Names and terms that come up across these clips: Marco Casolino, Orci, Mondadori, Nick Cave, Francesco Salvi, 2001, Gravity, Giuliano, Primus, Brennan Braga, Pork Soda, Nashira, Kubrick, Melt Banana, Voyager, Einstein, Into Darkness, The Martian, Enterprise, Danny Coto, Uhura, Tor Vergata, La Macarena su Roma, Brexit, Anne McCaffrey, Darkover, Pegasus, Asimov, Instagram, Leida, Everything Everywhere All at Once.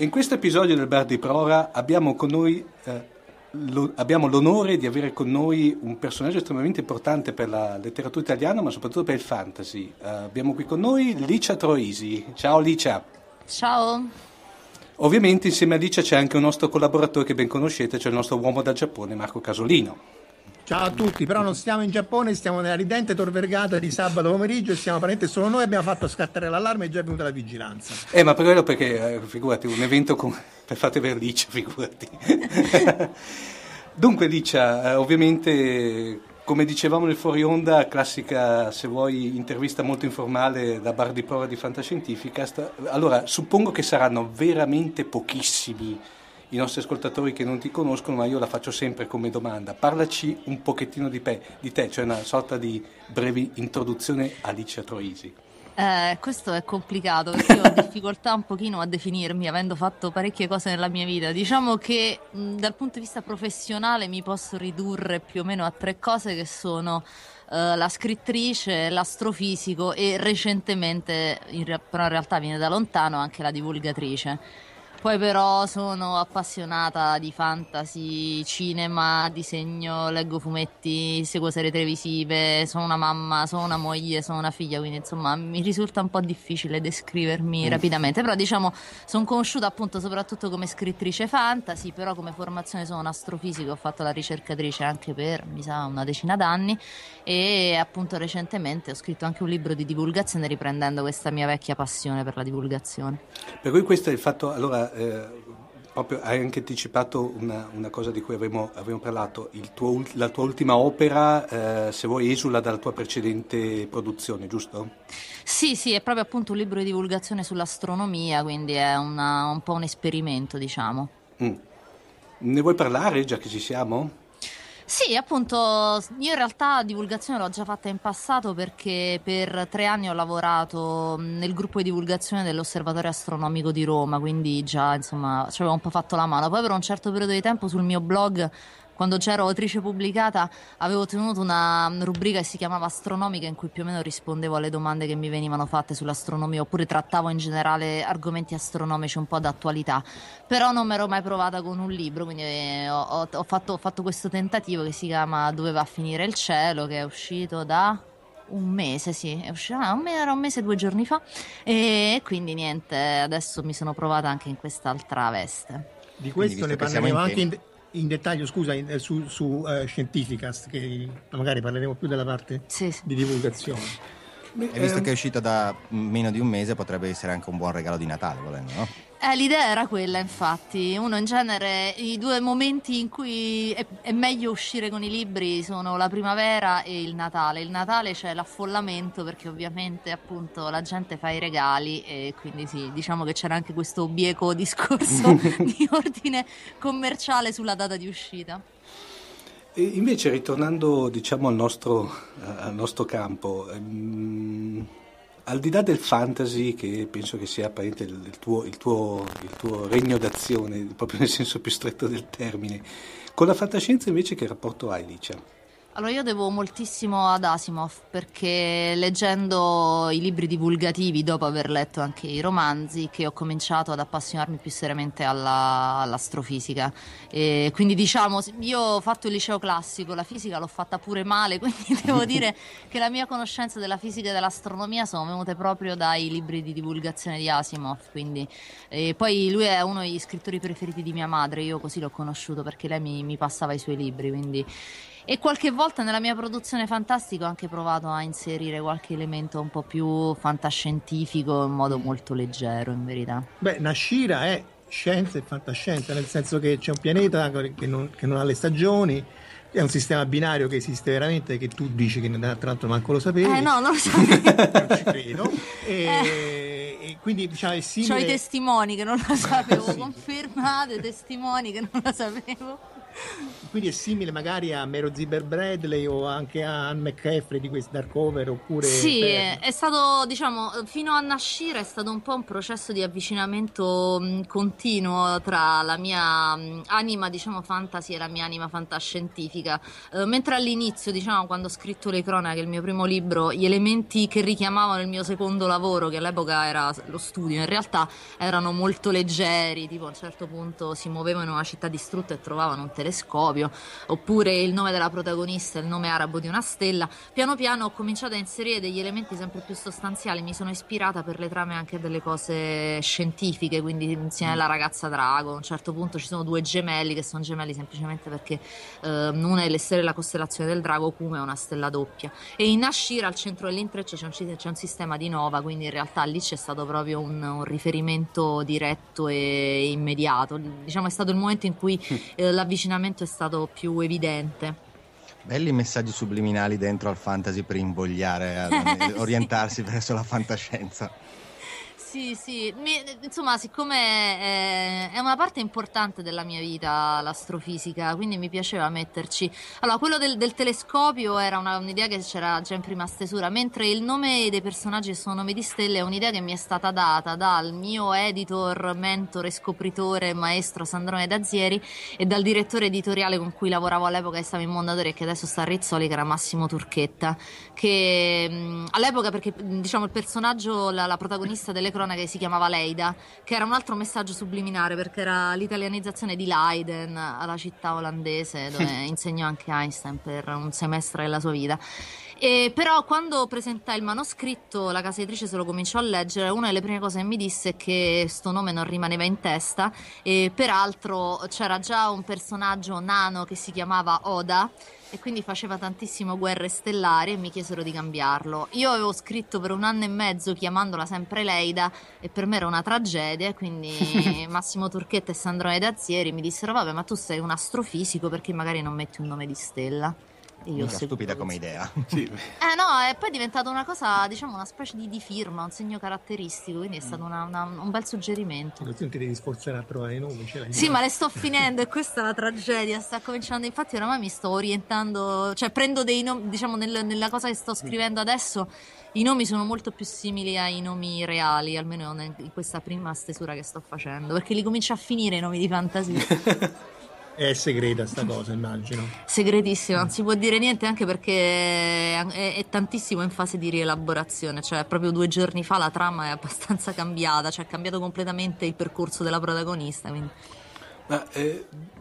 In questo episodio del Bar di Prora abbiamo con noi abbiamo l'onore di avere con noi un personaggio estremamente importante per la letteratura italiana, ma soprattutto per il fantasy. Abbiamo qui con noi Licia Troisi. Ciao Licia. Ciao. Ovviamente insieme a Licia c'è anche un nostro collaboratore che ben conoscete, cioè il nostro uomo dal Giappone, Marco Casolino. Ciao a tutti, però non stiamo in Giappone, stiamo nella ridente Tor Vergata di sabato pomeriggio e siamo apparenti solo noi, abbiamo fatto scattare l'allarme e è già venuta la vigilanza. Ma per quello perché, figurati, un evento per fate per Licia, figurati. Dunque Licia, ovviamente, come dicevamo nel fuori onda, classica, se vuoi, intervista molto informale da Bar di Prora di Fantascientifica. Allora, suppongo che saranno veramente pochissimi i nostri ascoltatori che non ti conoscono, ma io la faccio sempre come domanda. Parlaci un pochettino di te, cioè una sorta di breve introduzione a Licia Troisi. Questo è complicato perché io ho difficoltà un pochino a definirmi, avendo fatto parecchie cose nella mia vita. Diciamo che dal punto di vista professionale mi posso ridurre più o meno a tre cose che sono la scrittrice, l'astrofisico e recentemente, però in realtà viene da lontano, anche la divulgatrice. Poi però sono appassionata di fantasy, cinema, disegno, leggo fumetti, seguo serie televisive, sono una mamma, sono una moglie, sono una figlia, quindi insomma mi risulta un po' difficile descrivermi rapidamente, però diciamo sono conosciuta appunto soprattutto come scrittrice fantasy, però come formazione sono un astrofisico, ho fatto la ricercatrice anche per mi sa una decina d'anni e appunto recentemente ho scritto anche un libro di divulgazione riprendendo questa mia vecchia passione per la divulgazione. Per cui questo è il fatto, allora proprio hai anche anticipato una cosa di cui avremo parlato, la tua ultima opera, se vuoi, esula dalla tua precedente produzione, giusto? Sì, è proprio appunto un libro di divulgazione sull'astronomia, quindi è un po' un esperimento, diciamo. Ne vuoi parlare, già che ci siamo? Sì, appunto, io in realtà divulgazione l'ho già fatta in passato perché per 3 anni ho lavorato nel gruppo di divulgazione dell'Osservatorio Astronomico di Roma, quindi già insomma ci avevo un po' fatto la mano. Poi per un certo periodo di tempo sul mio blog, quando c'ero autrice pubblicata, avevo tenuto una rubrica che si chiamava Astronomica, in cui più o meno rispondevo alle domande che mi venivano fatte sull'astronomia, oppure trattavo in generale argomenti astronomici un po' d'attualità. Però non mi ero mai provata con un libro, quindi ho fatto questo tentativo che si chiama Dove va a finire il cielo, che è uscito da un mese, sì, è uscito, era un mese 2 giorni fa, e quindi niente, adesso mi sono provata anche in quest'altra veste. Di questo ne parleremo anche in dettaglio, scusa, su Scientificast, che magari parleremo più della parte di divulgazione. E visto che è uscita da meno di un mese, potrebbe essere anche un buon regalo di Natale, volendo, no? L'idea era quella, infatti. Uno in genere, i 2 momenti in cui è meglio uscire con i libri sono la primavera e il Natale. Il Natale c'è l'affollamento perché ovviamente appunto la gente fa i regali e quindi sì, diciamo che c'era anche questo bieco discorso di ordine commerciale sulla data di uscita. E invece ritornando diciamo al nostro campo, al di là del fantasy, che penso che sia apparente il tuo regno d'azione, proprio nel senso più stretto del termine, con la fantascienza invece che rapporto hai, Licia? Allora io devo moltissimo ad Asimov, perché leggendo i libri divulgativi, dopo aver letto anche i romanzi, che ho cominciato ad appassionarmi più seriamente all'astrofisica. E quindi diciamo, io ho fatto il liceo classico, la fisica l'ho fatta pure male, quindi devo dire che la mia conoscenza della fisica e dell'astronomia sono venute proprio dai libri di divulgazione di Asimov, quindi. E poi lui è uno degli scrittori preferiti di mia madre, io così l'ho conosciuto perché lei mi passava i suoi libri, quindi. E qualche volta nella mia produzione fantastica ho anche provato a inserire qualche elemento un po' più fantascientifico in modo molto leggero, in verità. Nashira è scienza e fantascienza, nel senso che c'è un pianeta che non ha le stagioni, è un sistema binario che esiste veramente, che tu dici che tra l'altro manco lo sapevi. No, non lo sapevo. Non ci credo. E quindi diciamo è simile. C'ho i testimoni che non lo sapevo, sì. Confermate testimoni che non lo sapevo. Quindi è simile magari a Mero Zibber Bradley o anche a Anne McCaffrey di questo Darkover, oppure... Sì, è stato, diciamo, fino a Nashira è stato un po' un processo di avvicinamento continuo tra la mia anima, diciamo, fantasy e la mia anima fantascientifica. Mentre all'inizio, diciamo, quando ho scritto Le Cronache, il mio primo libro, gli elementi che richiamavano il mio secondo lavoro, che all'epoca era lo studio, in realtà erano molto leggeri, tipo a un certo punto si muovevano in una città distrutta e trovavano un telescopio, oppure il nome della protagonista, il nome arabo di una stella. Piano piano ho cominciato a inserire degli elementi sempre più sostanziali, mi sono ispirata per le trame anche delle cose scientifiche, quindi insieme alla ragazza drago a un certo punto ci sono due gemelli che sono gemelli semplicemente perché una è le stelle della costellazione del drago, Cume è una stella doppia, e in Nashira al centro dell'intreccio c'è un sistema di nova, quindi in realtà lì c'è stato proprio un riferimento diretto e immediato, diciamo è stato il momento in cui l'avvicinamento è stato più evidente. Belli messaggi subliminali dentro al fantasy per invogliare ad orientarsi verso la fantascienza. Sì, sì, insomma, siccome è una parte importante della mia vita l'astrofisica, quindi mi piaceva metterci. Allora, quello del telescopio era un'idea che c'era già in prima stesura, mentre il nome dei personaggi sono nomi di stelle è un'idea che mi è stata data dal mio editor, mentore, scopritore, maestro Sandrone D'Azzieri e dal direttore editoriale con cui lavoravo all'epoca, che stava in Mondadori e che adesso sta a Rizzoli, che era Massimo Turchetta, che all'epoca, perché diciamo il personaggio, la protagonista delle Cronache si chiamava Leida, che era un altro messaggio subliminare perché era l'italianizzazione di Leiden, alla città olandese dove insegnò anche Einstein per un semestre della sua vita. E però quando presentai il manoscritto, la casa editrice se lo cominciò a leggere, una delle prime cose che mi disse è che sto nome non rimaneva in testa, e peraltro c'era già un personaggio nano che si chiamava Oda e quindi faceva tantissimo Guerre Stellari e mi chiesero di cambiarlo. Io avevo scritto per 1 anno e mezzo chiamandola sempre Leida e per me era una tragedia, quindi Massimo Turchetta e Sandrone D'Azzieri mi dissero vabbè, ma tu sei un astrofisico, perché magari non metti un nome di stella? Io stupida come idea. Sì. No, e poi è diventata una cosa, diciamo, una specie di firma, un segno caratteristico, quindi è stato un bel suggerimento. Non ti devi sforzare a trovare i nomi. Sì, ma le sto finendo e questa è la tragedia, sta cominciando. Infatti oramai mi sto orientando, cioè prendo dei nomi, diciamo, nella cosa che sto scrivendo adesso i nomi sono molto più simili ai nomi reali, almeno in questa prima stesura che sto facendo, perché li comincio a finire i nomi di fantasia. È segreta sta cosa, immagino. Segretissima, non si può dire niente, anche perché è tantissimo in fase di rielaborazione, cioè proprio 2 giorni fa la trama è abbastanza cambiata, cioè ha cambiato completamente il percorso della protagonista, quindi. Ma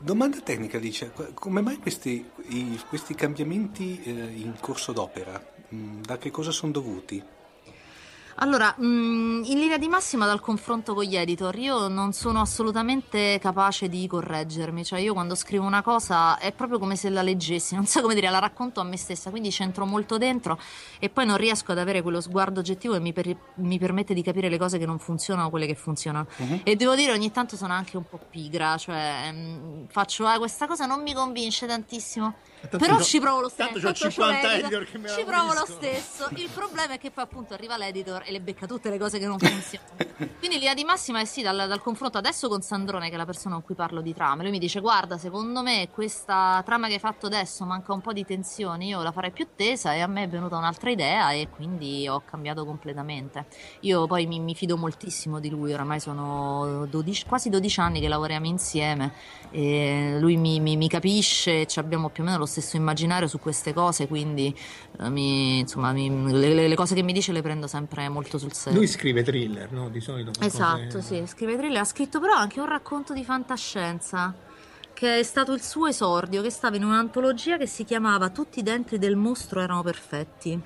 domanda tecnica, Licia, come mai questi cambiamenti in corso d'opera, da che cosa sono dovuti? Allora, in linea di massima dal confronto con gli editor, io non sono assolutamente capace di correggermi, cioè io quando scrivo una cosa è proprio come se la leggessi, non so come dire, la racconto a me stessa, quindi c'entro molto dentro e poi non riesco ad avere quello sguardo oggettivo che mi permette di capire le cose che non funzionano o quelle che funzionano. E devo dire, ogni tanto sono anche un po' pigra, cioè faccio questa cosa non mi convince tantissimo, però ci provo lo stesso, tanto c'ho 50 editor che me la provo lo stesso. Il problema è che poi appunto arriva l'editor e le becca tutte le cose che non funzionano. Quindi l'idea di massima è sì, dal confronto adesso con Sandrone, che è la persona con cui parlo di trame, lui mi dice guarda, secondo me questa trama che hai fatto adesso manca un po' di tensione, io la farei più tesa, e a me è venuta un'altra idea e quindi ho cambiato completamente. Io poi mi fido moltissimo di lui, oramai sono quasi 12 anni che lavoriamo insieme e lui mi capisce, ci abbiamo più o meno lo stesso immaginario su queste cose, quindi le cose che mi dice le prendo sempre molto sul serio. Lui scrive thriller, no? Di solito. Esatto, sì, scrive thriller, ha scritto però anche un racconto di fantascienza che è stato il suo esordio, che stava in un'antologia che si chiamava Tutti i denti del mostro erano perfetti.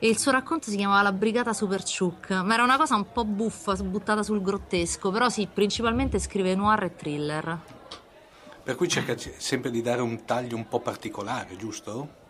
E il suo racconto si chiamava La Brigata Superciuc, ma era una cosa un po' buffa, buttata sul grottesco, però sì, principalmente scrive noir e thriller. Per cui cerca sempre di dare un taglio un po' particolare, giusto?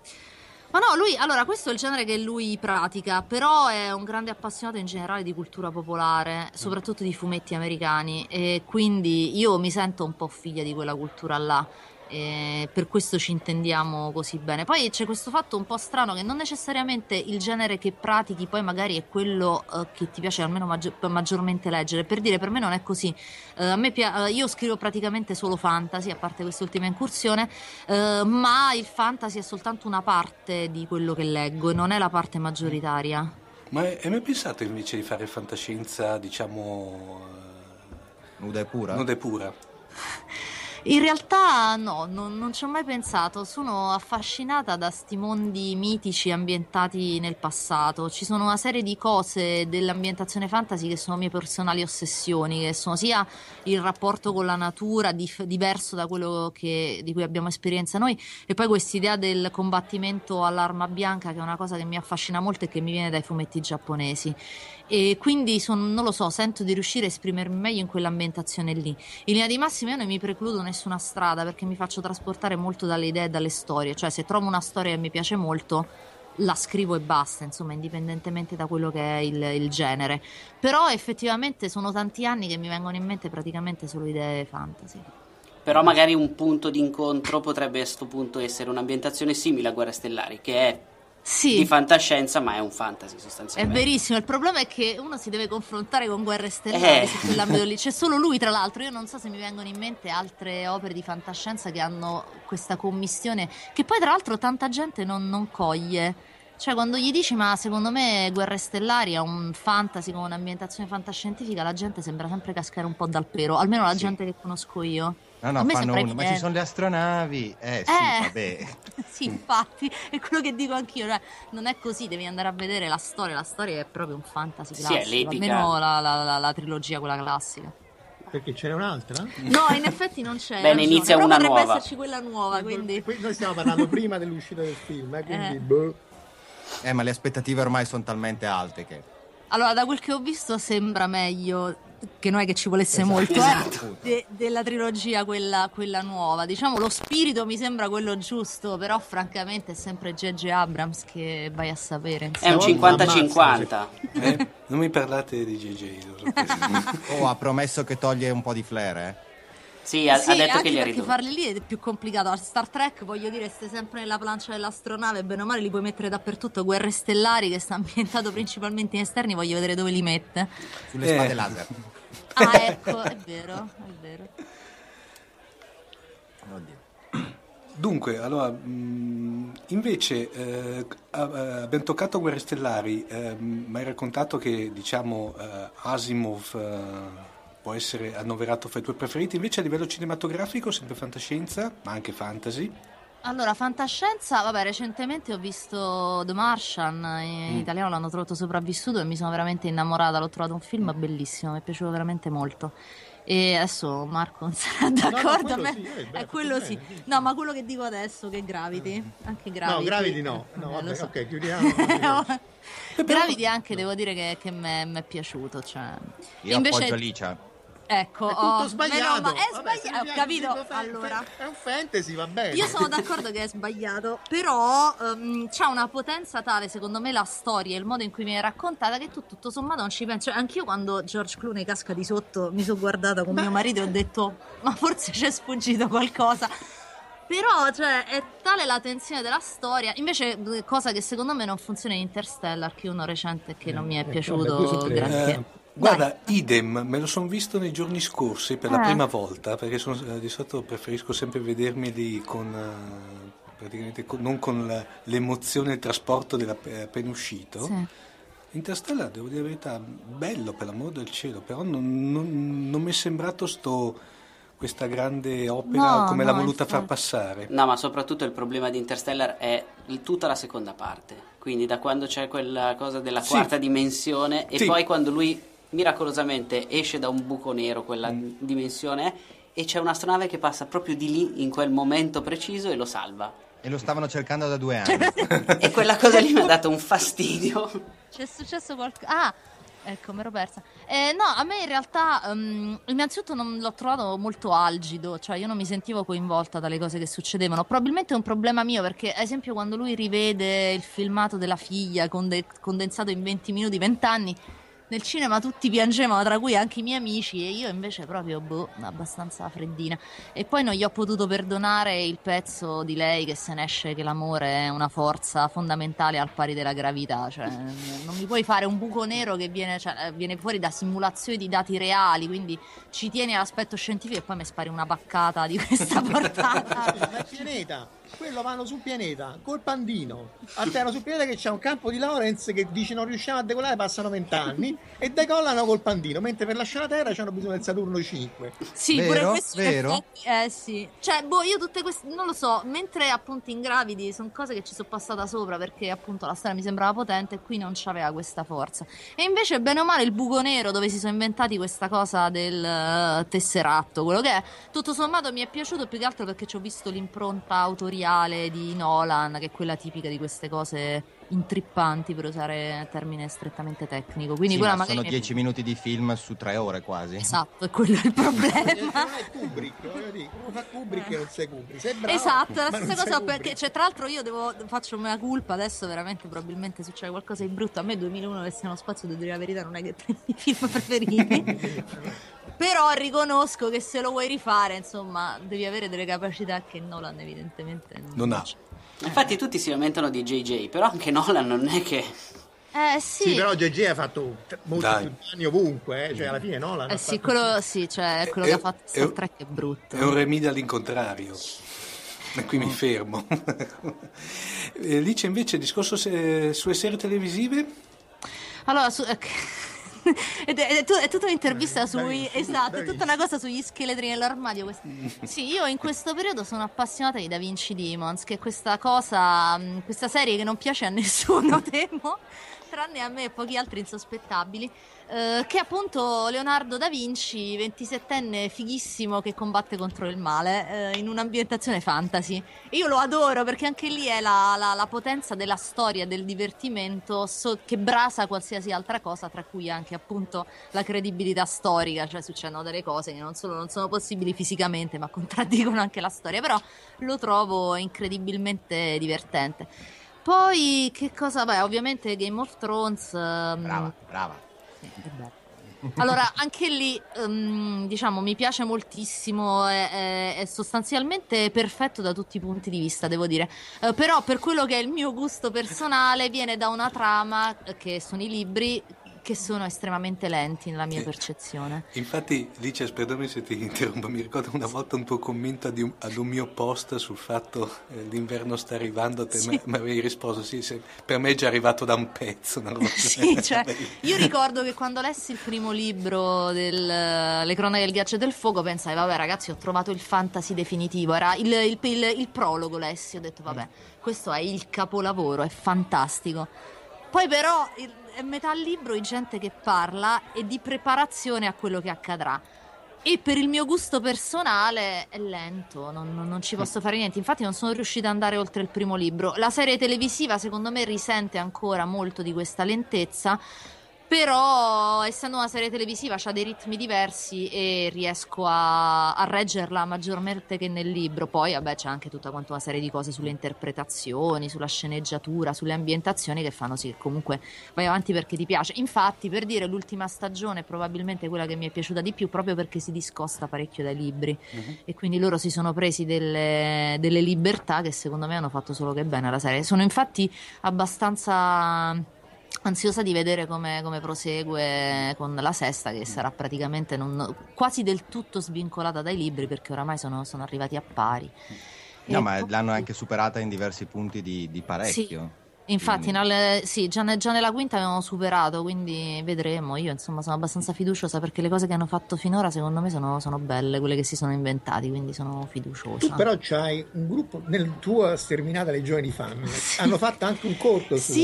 Ma no, lui, allora, questo è il genere che lui pratica, però è un grande appassionato in generale di cultura popolare, soprattutto di fumetti americani, e quindi io mi sento un po' figlia di quella cultura là. Per questo ci intendiamo così bene. Poi c'è questo fatto un po' strano che non necessariamente il genere che pratichi poi magari è quello che ti piace almeno maggiormente leggere. Per dire, per me non è così. Io scrivo praticamente solo fantasy, a parte quest'ultima incursione, ma il fantasy è soltanto una parte di quello che leggo e non è la parte maggioritaria. Ma hai mai pensato invece di fare fantascienza, diciamo, nuda e pura? Nuda e pura. In realtà no, non ci ho mai pensato, sono affascinata da sti mondi mitici ambientati nel passato. Ci sono una serie di cose dell'ambientazione fantasy che sono mie personali ossessioni, che sono sia il rapporto con la natura diverso da quello di cui abbiamo esperienza noi, e poi quest'idea del combattimento all'arma bianca, che è una cosa che mi affascina molto e che mi viene dai fumetti giapponesi. E quindi non lo so, sento di riuscire a esprimermi meglio in quell'ambientazione lì. In linea di massima io non mi precludo nessuna strada, perché mi faccio trasportare molto dalle idee e dalle storie, cioè se trovo una storia che mi piace molto la scrivo e basta, insomma, indipendentemente da quello che è il genere. Però effettivamente sono tanti anni che mi vengono in mente praticamente solo idee fantasy. Però magari un punto di incontro potrebbe a questo punto essere un'ambientazione simile a Guerre Stellari, che è sì, di fantascienza, ma è un fantasy sostanzialmente. È verissimo, il problema è che uno si deve confrontare con Guerre Stellari su quell'ambito lì, c'è solo lui, tra l'altro. Io non so se mi vengono in mente altre opere di fantascienza che hanno questa commistione, che poi tra l'altro tanta gente non coglie. Cioè quando gli dici ma secondo me Guerre Stellari è un fantasy con un'ambientazione fantascientifica, la gente sembra sempre cascare un po' dal pero, almeno la sì, gente che conosco io. No, fanno uno, ma ci sono le astronavi, sì, vabbè. Sì, infatti, è quello che dico anch'io, cioè, non è così, devi andare a vedere la storia è proprio un fantasy classico, sì, almeno la trilogia quella classica. Perché c'era un'altra? No, in effetti non c'era. Bene, inizia una nuova. Potrebbe esserci quella nuova, quindi. Noi stiamo parlando prima dell'uscita del film, quindi boh. Ma le aspettative ormai sono talmente alte che... Allora, da quel che ho visto sembra meglio, che non è che ci volesse molto, della trilogia quella nuova. Diciamo, lo spirito mi sembra quello giusto, però francamente è sempre JJ Abrams, che vai a sapere. Insomma. È un 50-50. Non mi parlate di JJ. Ha promesso che toglie un po' di flair, eh? Sì, ha detto che li ha ridotti. Perché farli lì è più complicato. A Star Trek, voglio dire, stai sempre nella plancia dell'astronave, bene o male li puoi mettere dappertutto. Guerre Stellari, che sta ambientato principalmente in esterni, voglio vedere dove li mette. Sulle spade laser. Ecco, è vero. Oddio. Dunque, allora, invece abbiamo toccato Guerre Stellari, mi hai raccontato che, diciamo, Asimov... può essere annoverato fra i tuoi preferiti. Invece a livello cinematografico, sempre fantascienza, ma anche fantasy? Allora, fantascienza, vabbè, recentemente ho visto The Martian, in italiano l'hanno trovato sopravvissuto e mi sono veramente innamorata, l'ho trovato un film bellissimo, mi è piaciuto veramente molto. E adesso Marco non sarà d'accordo, quello sì. No, ma quello che dico adesso, che è Gravity, anche Gravity. No, Gravity no, vabbè, so. Ok, chiudiamo. Gravity anche, devo dire che mi è piaciuto, cioè. Io invece appoggio Licia. Ecco, è tutto sbagliato. Vabbè, ho capito. Allora, è un fantasy, va bene. Io sono d'accordo che è sbagliato, però c'ha una potenza tale, secondo me, la storia e il modo in cui mi è raccontata, che tu tutto sommato non ci pensi. Cioè, anch'io quando George Clooney casca di sotto mi sono guardata con mio marito e ho detto "Ma forse c'è sfuggito qualcosa". Però, cioè, è tale la tensione della storia. Invece, cosa che secondo me non funziona in Interstellar, che è uno recente che non mi è piaciuto, grazie. Guarda, idem, me lo sono visto nei giorni scorsi per la prima volta, perché di solito preferisco sempre vedermi lì non con l'emozione e il trasporto appena uscito. Sì. Interstellar, devo dire la verità, bello per l'amor del cielo, però non mi è sembrato questa grande opera l'ha voluta far passare. No, ma soprattutto il problema di Interstellar è tutta la seconda parte, quindi da quando c'è quella cosa della quarta dimensione e poi quando lui... miracolosamente esce da un buco nero quella dimensione e c'è un'astronave che passa proprio di lì in quel momento preciso e lo salva. E lo stavano cercando da 2 anni. E quella cosa lì mi ha dato un fastidio. C'è successo qualcosa... Ecco, mi ero persa. No, a me in realtà innanzitutto non l'ho trovato molto algido, cioè io non mi sentivo coinvolta dalle cose che succedevano. Probabilmente è un problema mio, perché ad esempio quando lui rivede il filmato della figlia condensato in 20 minuti, 20 anni, nel cinema tutti piangevano, tra cui anche i miei amici, e io invece proprio, boh, abbastanza freddina. E poi non gli ho potuto perdonare il pezzo di lei che se ne esce che l'amore è una forza fondamentale al pari della gravità, cioè non mi puoi fare un buco nero che viene, cioè, viene fuori da simulazioni di dati reali, quindi ci tieni all'aspetto scientifico e poi mi spari una paccata di questa portata. Ma il pianeta, quello vanno sul pianeta col pandino, atterrano sul pianeta che c'è un campo di Lawrence che dice non riusciamo a decollare, passano 20 anni e decollano col pandino, mentre per lasciare la Terra c'hanno bisogno del Saturno 5. Sì, vero, pure questo vero. Sì. Cioè, boh, io tutte queste non lo so, mentre appunto in Gravity sono cose che ci sono passata sopra perché appunto la storia mi sembrava potente e qui non c'aveva questa forza. E invece bene o male il buco nero dove si sono inventati questa cosa del tesseratto, quello che è, tutto sommato mi è piaciuto, più che altro perché ci ho visto l'impronta autoriale di Nolan, che è quella tipica di queste cose intrippanti, per usare termine strettamente tecnico. Quindi sì, quella ma sono 10 minuti di film su 3 ore quasi. Esatto, è quello il problema. Non è Kubrick, voglio dire, come fa Kubrick che non sei Kubrick? Sei bravo, esatto, la stessa cosa perché, cioè, tra l'altro io faccio mea colpa adesso, veramente probabilmente succede qualcosa di brutto. A me 2001 che sia uno spazio, devo dire la verità, non è che tra i miei film preferiti. Però riconosco che se lo vuoi rifare, insomma, devi avere delle capacità che Nolan evidentemente non ha. Infatti tutti si lamentano di JJ, però anche Nolan non è che... sì. Sì, però JJ ha fatto molti danni ovunque, cioè alla fine Nolan... sì, quello, sì, cioè quello che ha fatto Star Trek è brutto. È un remedy all'incontrario. E qui mi fermo. Lì c'è invece il discorso sulle serie televisive? Allora, è tutta un'intervista sui esatto, è tutta una cosa sugli scheletri nell'armadio. Sì, io in questo periodo sono appassionata di Da Vinci Demons, che è questa cosa, questa serie che non piace a nessuno, temo, tranne a me e pochi altri insospettabili, che appunto Leonardo da Vinci, 27enne fighissimo che combatte contro il male, in un'ambientazione fantasy. Io lo adoro perché anche lì è la potenza della storia, del divertimento, che brasa qualsiasi altra cosa, tra cui anche appunto la credibilità storica, cioè succedono delle cose che non solo non sono possibili fisicamente ma contraddicono anche la storia, però lo trovo incredibilmente divertente. Poi che cosa? Beh, ovviamente Game of Thrones. Brava. Allora, anche lì diciamo mi piace moltissimo, è sostanzialmente perfetto da tutti i punti di vista, devo dire, però per quello che è il mio gusto personale viene da una trama che sono i libri, che sono estremamente lenti nella mia percezione. Infatti, Licia, perdonami se ti interrompo, mi ricordo una volta un tuo commento ad un mio post sul fatto l'inverno sta arrivando, a te sì. Mi avevi risposto sì, per me è già arrivato da un pezzo. Sì, cioè, io ricordo che quando lessi il primo libro Le Cronache del Ghiaccio e del Fuoco pensai, vabbè ragazzi, ho trovato il fantasy definitivo, era il prologo lessi, ho detto vabbè, questo è il capolavoro, è fantastico. Poi però è metà libro di gente che parla e di preparazione a quello che accadrà. E per il mio gusto personale è lento, non ci posso fare niente. Infatti non sono riuscita ad andare oltre il primo libro. La serie televisiva secondo me risente ancora molto di questa lentezza, però essendo una serie televisiva c'ha dei ritmi diversi e riesco a reggerla maggiormente che nel libro. Poi vabbè, c'è anche tutta quanta una serie di cose sulle interpretazioni, sulla sceneggiatura, sulle ambientazioni che fanno sì che comunque vai avanti perché ti piace. Infatti, per dire, l'ultima stagione è probabilmente quella che mi è piaciuta di più, proprio perché si discosta parecchio dai libri e quindi loro si sono presi delle libertà che secondo me hanno fatto solo che bene alla serie. Sono infatti abbastanza ansiosa di vedere come prosegue con la sesta, che sarà praticamente quasi del tutto svincolata dai libri, perché oramai sono arrivati a pari. No, ma l'hanno anche superata in diversi punti di parecchio. Sì. Infatti già nella quinta avevano superato, quindi vedremo. Io insomma sono abbastanza fiduciosa perché le cose che hanno fatto finora secondo me sono belle, quelle che si sono inventati, quindi sono fiduciosa. Tu però c'hai un gruppo nel tuo sterminata legione di fan, hanno fatto anche un corto su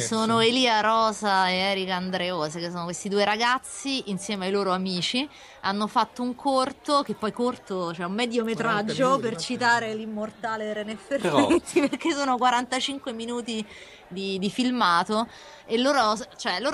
sono Elia Rosa e Erika Andreose, che sono questi due ragazzi insieme ai loro amici, hanno fatto un corto che poi cioè un mediometraggio, per citare l'immortale René Ferretti, perché sono 45 minuti di filmato, e loro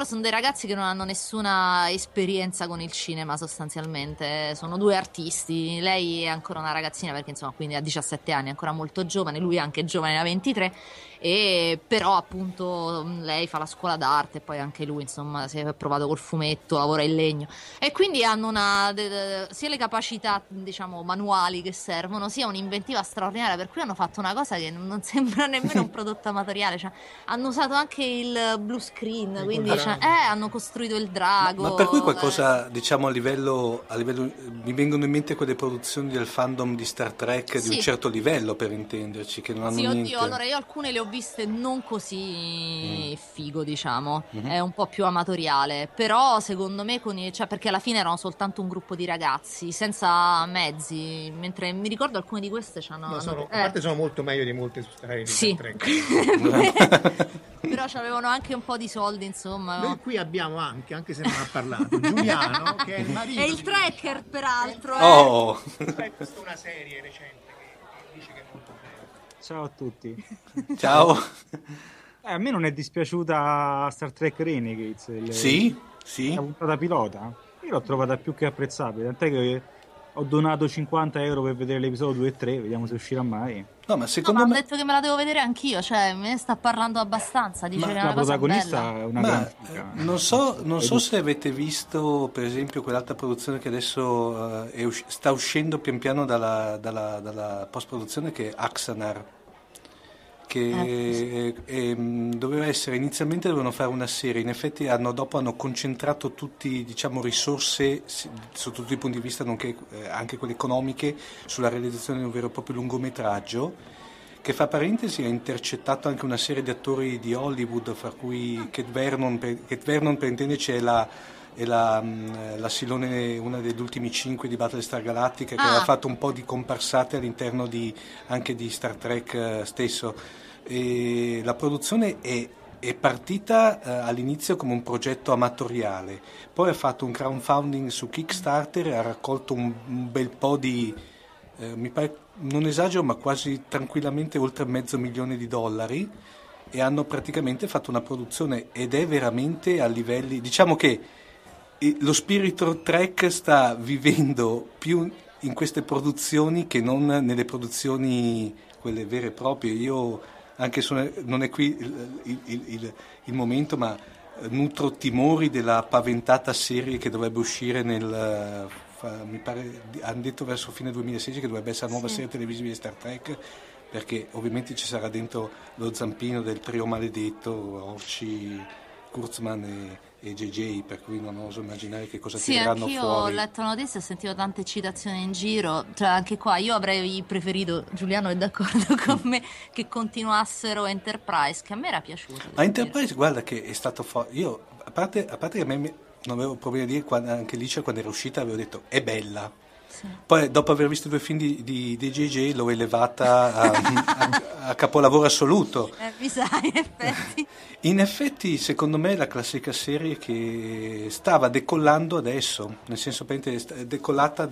sono dei ragazzi che non hanno nessuna esperienza con il cinema, sostanzialmente sono due artisti. Lei è ancora una ragazzina, perché insomma, quindi ha 17 anni, è ancora molto giovane, lui è anche giovane, ha 23, e però appunto lei fa la scuola d'arte, e poi anche lui insomma si è provato col fumetto, lavora in legno, e quindi hanno sia le capacità diciamo manuali che servono, sia un'inventiva straordinaria, per cui hanno fatto una cosa che non sembra nemmeno un prodotto amatoriale, cioè hanno usato anche il blue screen, quindi cioè, hanno costruito il drago. Ma per cui qualcosa diciamo a livello mi vengono in mente quelle produzioni del fandom di Star Trek, sì, di un certo livello, per intenderci, che non hanno niente. Sì, oddio, allora io alcune le ho viste non così figo, diciamo, è un po' più amatoriale, però secondo me cioè, perché alla fine erano soltanto un gruppo di ragazzi senza mezzi, mentre mi ricordo alcune di queste a parte sono molto meglio di molte su Star Trek. Sì. Però c'avevano anche un po' di soldi, insomma. Noi qui abbiamo anche se non ha parlato, Giuliano, che è il marito. È il tracker, peraltro. Oh. È una serie recente che dice che è molto bella. Ciao a tutti. Ciao. A me non è dispiaciuta Star Trek Renegades. Sì. La puntata pilota. Io l'ho trovata più che apprezzabile, tant'è che ho donato €50 per vedere l'episodio 2 e 3, vediamo se uscirà mai. No, ma secondo me... ho detto che me la devo vedere anch'io, cioè me ne sta parlando abbastanza, dice che è una cosa bella. La protagonista è una gran figa. Non so se avete visto, per esempio, quell'altra produzione che adesso sta uscendo pian piano dalla post-produzione, che è Axanar, che doveva essere, inizialmente dovevano fare una serie, in effetti dopo hanno concentrato tutti, diciamo, risorse sotto tutti i punti di vista, nonché anche quelle economiche, sulla realizzazione di un vero e proprio lungometraggio, che fra parentesi ha intercettato anche una serie di attori di Hollywood, fra cui Kate Vernon, per intenderci, è la Silone, una degli ultimi 5 di Battlestar Galactica, che aveva fatto un po' di comparsate all'interno anche di Star Trek stesso. E la produzione è partita all'inizio come un progetto amatoriale, poi ha fatto un crowdfunding su Kickstarter e ha raccolto un bel po' di mi pare, non esagero, ma quasi tranquillamente oltre $500,000, e hanno praticamente fatto una produzione, ed è veramente a livelli, diciamo che lo spirito Trek sta vivendo più in queste produzioni che non nelle produzioni quelle vere e proprie. Io anche non è qui il momento, ma nutro timori della paventata serie che dovrebbe uscire mi pare hanno detto verso fine 2016, che dovrebbe essere la nuova serie televisiva di Star Trek, perché ovviamente ci sarà dentro lo zampino del trio maledetto Orci, Kurtzman e JJ, per cui non oso immaginare che cosa tireranno fuori. Sì, anch'io ho letto la notizia e sentito tante citazioni in giro, cioè anche qua io avrei preferito, Giuliano è d'accordo con me, che continuassero Enterprise, che a me era piaciuto. Ma Enterprise, guarda che è stato io, a parte che a me non avevo problemi a dire, anche Licia quando era uscita avevo detto è bella. Sì. Poi dopo aver visto due film di JJ l'ho elevata a capolavoro assoluto. Mi sa, in effetti. In effetti, secondo me, è la classica serie che stava decollando adesso, nel senso, è decollata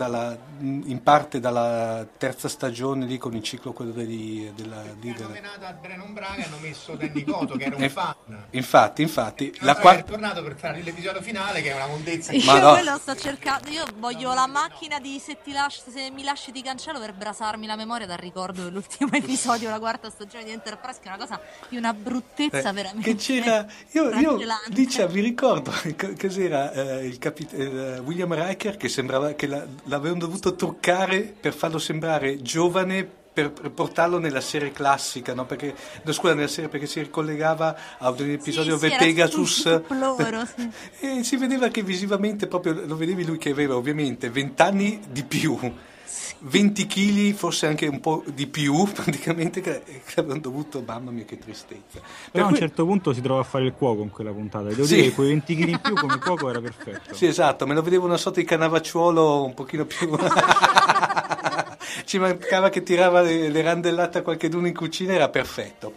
in parte dalla terza stagione lì, con il ciclo quello della nominata a Brennan Braga, hanno messo Danny Coto che era un fan. Infatti la è tornato per fare l'episodio finale, che è una mondezza. Io quello sto cercando, io voglio la macchina di se mi lasci ti cancello, per brasarmi la memoria dal ricordo dell'ultimo episodio, la quarta stagione di Enterprise, che è una cosa di una bruttezza veramente. C'era, io Licia, vi ricordo che c'era William Riker, che sembrava che l'avevano dovuto truccare per farlo sembrare giovane, per portarlo nella serie classica, no? Perché, no, scusa, nella serie, perché si ricollegava a un episodio Pegasus, e si vedeva che visivamente proprio lo vedevi lui, che aveva ovviamente 20 anni di più, 20 kg, forse anche un po' di più, praticamente, che avevano dovuto, mamma mia che tristezza. Però a un certo punto si trova a fare il cuoco in quella puntata, devo dire che quei 20 kg in più come cuoco era perfetto. Sì, esatto, me lo vedevo una sorta di Cannavacciuolo un pochino più... Ci mancava che tirava le randellate a qualcheduno in cucina, era perfetto.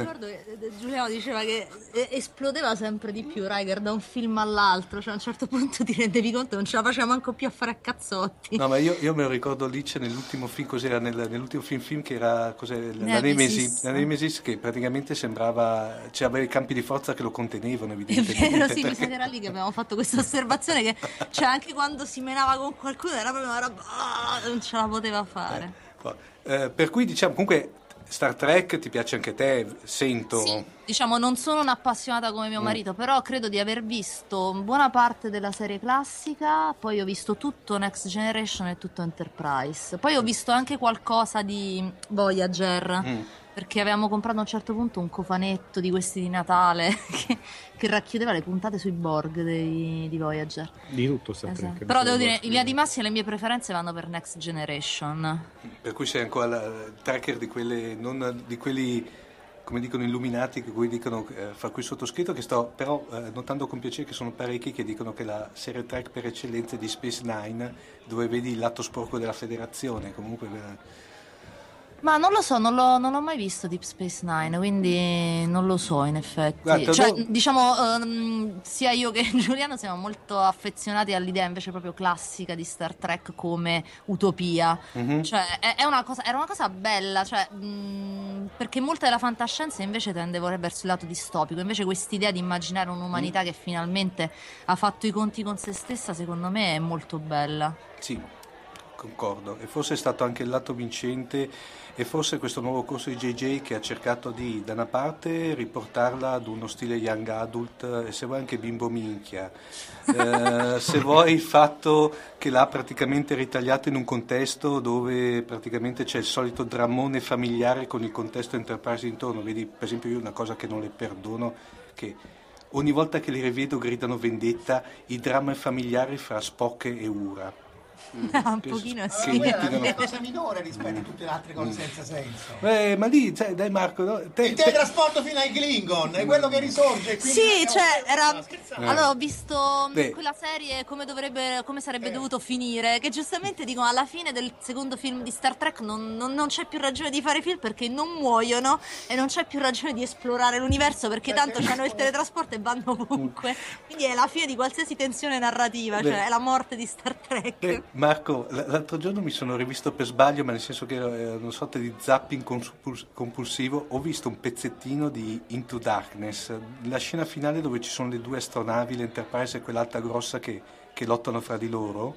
ricordo che Giuliano diceva che esplodeva sempre di più Riker da un film all'altro, cioè a un certo punto ti rendevi conto che non ce la faceva manco più a fare a cazzotti. No, ma io me lo ricordo lì, c'è nell'ultimo film, cos'era, nell'ultimo film che era la Nemesis, che praticamente sembrava, cioè, aveva i campi di forza che lo contenevano, evidentemente. È vero, sì, perché... mi sa che era lì che abbiamo fatto questa osservazione che, cioè, anche quando si menava con qualcuno era proprio una roba, non ce la poteva fare. Per cui, diciamo, comunque Star Trek ti piace anche te, sento. Sì, diciamo, non sono un'appassionata come mio marito, però credo di aver visto buona parte della serie classica, poi ho visto tutto Next Generation e tutto Enterprise, poi ho visto anche qualcosa di Voyager, perché avevamo comprato a un certo punto un cofanetto di questi di Natale che racchiudeva le puntate sui Borg di Voyager, di tutto Star Trek. Esatto. Però devo dire, in linea di massima le mie preferenze vanno per Next Generation, per cui sei ancora tracker di quelle, non di quelli, come dicono, illuminati, che cui dicono, fra cui sottoscritto, che sto però notando con piacere che sono parecchi che dicono che la serie Trek per eccellenza è di Space Nine, dove vedi il lato sporco della federazione, comunque. Ma non lo so, non l'ho mai visto Deep Space Nine, quindi non lo so in effetti. Guarda, cioè, diciamo, sia io che Giuliano siamo molto affezionati all'idea invece proprio classica di Star Trek come utopia. Cioè, è una cosa, era una cosa bella, cioè, perché molta della fantascienza invece tendeva verso il lato distopico, invece quest'idea di immaginare un'umanità che finalmente ha fatto i conti con se stessa, secondo me è molto bella. Sì, concordo, e forse è stato anche il lato vincente, e forse questo nuovo corso di JJ che ha cercato di, da una parte, riportarla ad uno stile young adult, e se vuoi anche bimbo minchia, se vuoi il fatto che l'ha praticamente ritagliato in un contesto dove praticamente c'è il solito drammone familiare con il contesto Enterprise intorno. Vedi, per esempio, io una cosa che non le perdono, che ogni volta che le rivedo gridano vendetta, i drammi familiari fra Spock e Uhura. Un pochino sì, allora, è una cosa minore rispetto a tutte le altre cose senza senso. Ma lì, cioè, dai Marco, no? Il teletrasporto fino ai Klingon è quello che risorge. Sì, cioè, allora ho visto quella serie come sarebbe dovuto finire, che giustamente dicono alla fine del secondo film di Star Trek non c'è più ragione di fare film perché non muoiono, e non c'è più ragione di esplorare l'universo perché tanto c'hanno il teletrasporto e vanno ovunque. Quindi è la fine di qualsiasi tensione narrativa, cioè è la morte di Star Trek. Marco, l'altro giorno mi sono rivisto per sbaglio, ma nel senso che era una sorta di zapping compulsivo, ho visto un pezzettino di Into Darkness, la scena finale dove ci sono le due astronavi, l'Enterprise e quell'altra grossa che lottano fra di loro.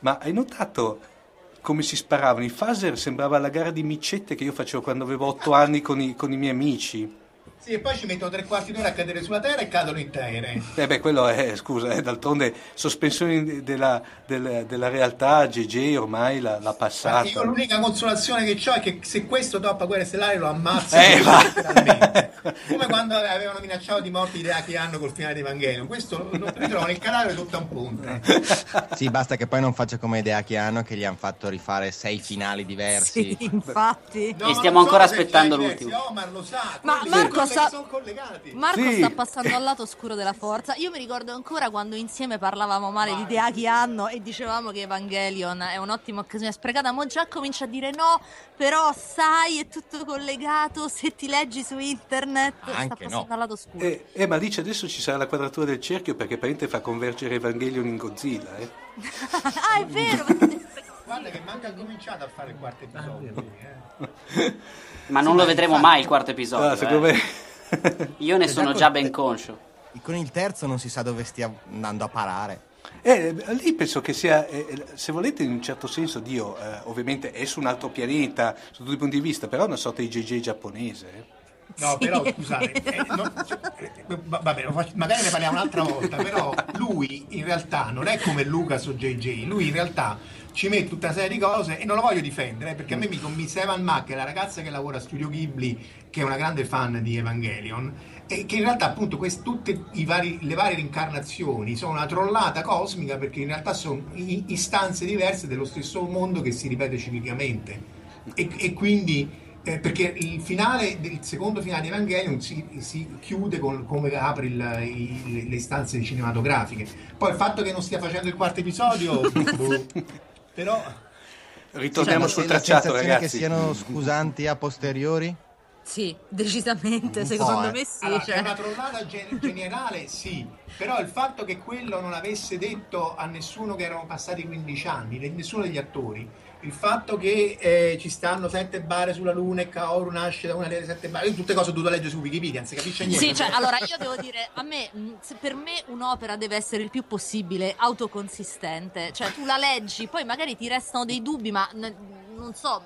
Ma hai notato come si sparavano? I phaser sembrava la gara di micette che io facevo quando avevo 8 anni con i miei amici. Sì, e poi ci mettono 3/4 d'ora a cadere sulla terra e cadono intere. Quello è, scusa, d'altronde sospensione della realtà, JJ ormai l'ha passata. Io l'unica consolazione che ho è che se questo toppa Guerre Stellari lo ammazza come quando avevano minacciato di morte idea che hanno col finale di Evangelion, questo lo ritrovano il cadavere tutto a un punto. Sì, basta che poi non faccia come idea che hanno, che gli hanno fatto rifare 6 finali diversi. Sì, infatti. No, e stiamo ancora aspettando l'ultimo. Omar lo sa, Marco sta passando al lato oscuro della forza. Io mi ricordo ancora quando insieme parlavamo male di Deaki Anno e dicevamo che Evangelion è un'ottima occasione sprecata. Mo già comincia a dire no, però sai, è tutto collegato, se ti leggi su internet. Anche sta passando al lato oscuro. Ma dice, adesso ci sarà la quadratura del cerchio, perché apparentemente fa convergere Evangelion in Godzilla, Ah, è vero, perché... Guarda che manca cominciato a fare il quarto episodio. Ma non lo vedremo mai il quarto episodio. Secondo me... Io ne sono già ben conscio. Con il terzo non si sa dove stia andando a parare. Lì penso che sia, se volete, in un certo senso, Dio, ovviamente è su un altro pianeta, su tutti i punti di vista, però è una sorta di JJ giapponese. No, però scusate, vabbè, magari ne parliamo un'altra volta, però lui in realtà non è come Lucas o JJ, lui in realtà ci mette tutta una serie di cose, e non lo voglio difendere, perché a me mi convinse Evan Mack, la ragazza che lavora a Studio Ghibli, che è una grande fan di Evangelion, e che in realtà appunto tutte le varie reincarnazioni sono una trollata cosmica, perché in realtà sono istanze diverse dello stesso mondo che si ripete ciclicamente, e quindi... perché il finale, il secondo finale di Evangelion si chiude con come apre le istanze cinematografiche. Poi il fatto che non stia facendo il quarto episodio però ritorniamo sul tracciato, ragazzi, che siano scusanti a posteriori. Sì, decisamente, secondo me sì. Allora, cioè, è una trollata generale, sì, però il fatto che quello non avesse detto a nessuno che erano passati 15 anni, nessuno degli attori, il fatto che ci stanno 7 bare sulla Luna e Kaoru nasce da una delle 7 bare, tutte cose ho dovuto leggere su Wikipedia, non si capisce niente. Sì, cioè, allora io devo dire, a me, per me un'opera deve essere il più possibile autoconsistente, cioè tu la leggi, poi magari ti restano dei dubbi, ma non so,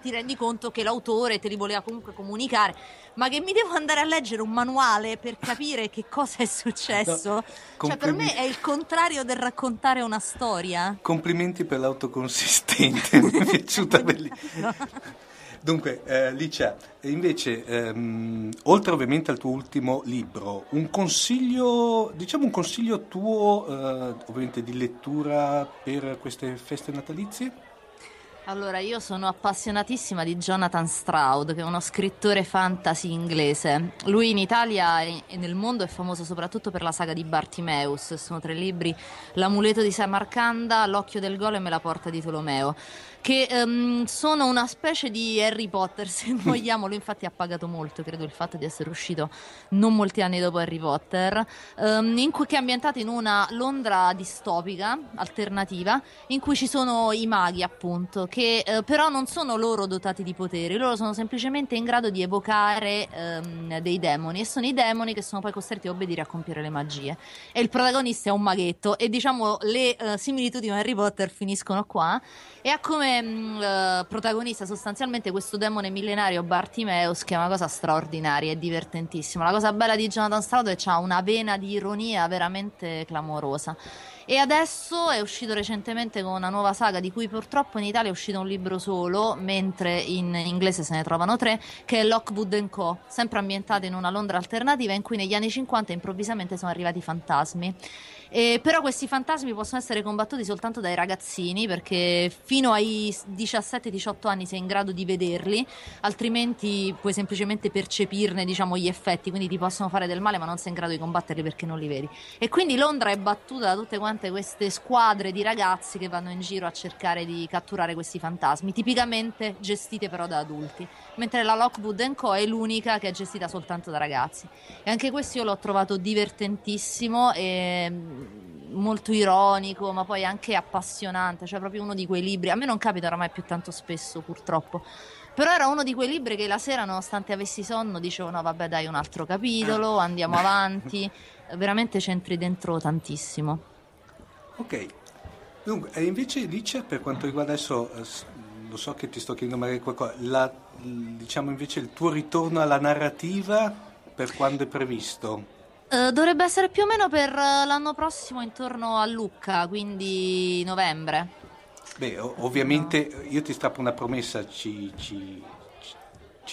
ti rendi conto che l'autore te li voleva comunque comunicare, ma che mi devo andare a leggere un manuale per capire che cosa è successo? No, cioè per me è il contrario del raccontare una storia. Complimenti per l'autoconsistente, mi è piaciuta bellissima. Dunque, Licia, invece, oltre ovviamente al tuo ultimo libro, un consiglio, diciamo un consiglio tuo, ovviamente di lettura per queste feste natalizie? Allora, io sono appassionatissima di Jonathan Stroud, che è uno scrittore fantasy inglese. Lui in Italia e nel mondo è famoso soprattutto per la saga di Bartimeus. Sono 3 libri, L'amuleto di Samarcanda, L'occhio del golem e La porta di Tolomeo, che sono una specie di Harry Potter, se vogliamo. Lui infatti ha pagato molto, credo, il fatto di essere uscito non molti anni dopo Harry Potter, in cui che è ambientato in una Londra distopica, alternativa, in cui ci sono i maghi, appunto, che però non sono loro dotati di poteri, loro sono semplicemente in grado di evocare dei demoni, e sono i demoni che sono poi costretti a obbedire, a compiere le magie, e il protagonista è un maghetto, e diciamo le similitudini con Harry Potter finiscono qua, e ha come protagonista sostanzialmente questo demone millenario Bartimeus, che è una cosa straordinaria e divertentissima. La cosa bella di Jonathan Stroud è che ha una vena di ironia veramente clamorosa. E adesso è uscito recentemente con una nuova saga, di cui purtroppo in Italia è uscito un libro solo, mentre in inglese se ne trovano 3, che è Lockwood & Co., sempre ambientata in una Londra alternativa in cui negli anni 50 improvvisamente sono arrivati fantasmi. Però questi fantasmi possono essere combattuti soltanto dai ragazzini, perché fino ai 17-18 anni sei in grado di vederli, altrimenti puoi semplicemente percepirne, diciamo, gli effetti, quindi ti possono fare del male ma non sei in grado di combatterli perché non li vedi. E quindi Londra è battuta da tutte quante queste squadre di ragazzi che vanno in giro a cercare di catturare questi fantasmi, tipicamente gestite però da adulti, mentre la Lockwood & Co. è l'unica che è gestita soltanto da ragazzi. E anche questo io l'ho trovato divertentissimo e molto ironico, ma poi anche appassionante, cioè proprio uno di quei libri. A me non capita oramai più tanto spesso, purtroppo, però era uno di quei libri che la sera, nonostante avessi sonno, dicevo no vabbè dai, un altro capitolo, andiamo avanti. Veramente c'entri dentro tantissimo. Ok, dunque, e invece Licia, per quanto riguarda adesso, lo so che ti sto chiedendo magari qualcosa, diciamo invece il tuo ritorno alla narrativa, per quando è previsto? Dovrebbe essere più o meno per l'anno prossimo, intorno a Lucca, quindi novembre. Beh, ovviamente io ti strappo una promessa, ci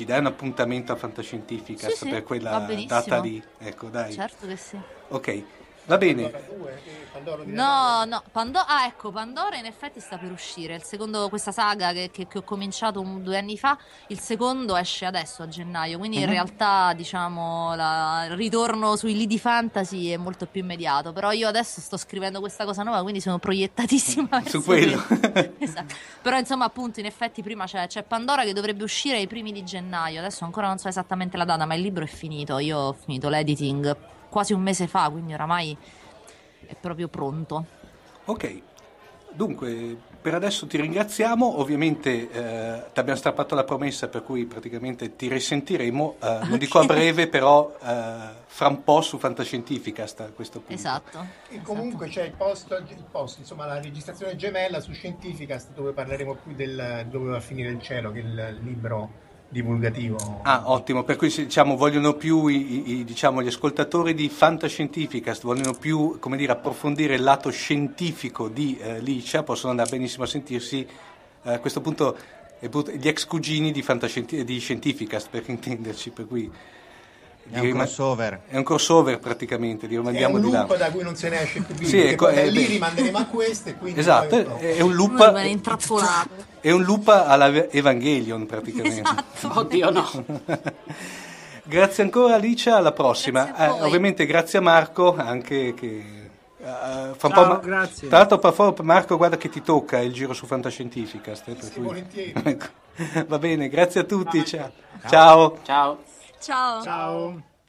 dai un appuntamento a Fantascientifica, sì, per quella data lì. Ecco, dai. Certo che sì. Ok, va bene. Pandora 2, no, Pandora in effetti sta per uscire, il secondo, questa saga che ho cominciato 2 anni fa, il secondo esce adesso a gennaio, quindi in realtà, diciamo, il ritorno sui lidi fantasy è molto più immediato, però io adesso sto scrivendo questa cosa nuova, quindi sono proiettatissima su quello. Esatto. Però insomma, appunto, in effetti prima c'è Pandora, che dovrebbe uscire ai primi di gennaio, adesso ancora non so esattamente la data, ma il libro è finito, io ho finito l'editing quasi un mese fa, quindi oramai è proprio pronto. Ok, dunque per adesso ti ringraziamo, ovviamente ti abbiamo strappato la promessa, per cui praticamente ti risentiremo, non dico a breve, però fra un po' su Fantascientifica, a questo punto. Esatto. E comunque c'è il post, insomma, la registrazione gemella su Scientificast, dove parleremo più del Dove va a finire il cielo, che è il libro divulgativo. Ah, ottimo, per cui, diciamo, vogliono più gli ascoltatori di Fantascientificast, vogliono più, come dire, approfondire il lato scientifico di Licia, possono andare benissimo a sentirsi a questo punto gli ex cugini di Scientificast, per intenderci, per cui è un crossover praticamente, li rimandiamo di là. È un loop da cui non se ne esce più, sì, lì rimanderemo a queste, quindi esatto, è un loop alla Evangelion praticamente. Esatto. Oddio no. Grazie ancora Licia, alla prossima. Ovviamente grazie a Marco anche, che fa un po', grazie. Tra l'altro Marco, guarda che ti tocca il giro su Fantascientificast, per cui volentieri. Ecco. Va bene, grazie a tutti. Ciao. Ciao. Ciao. Ciao. Ciao.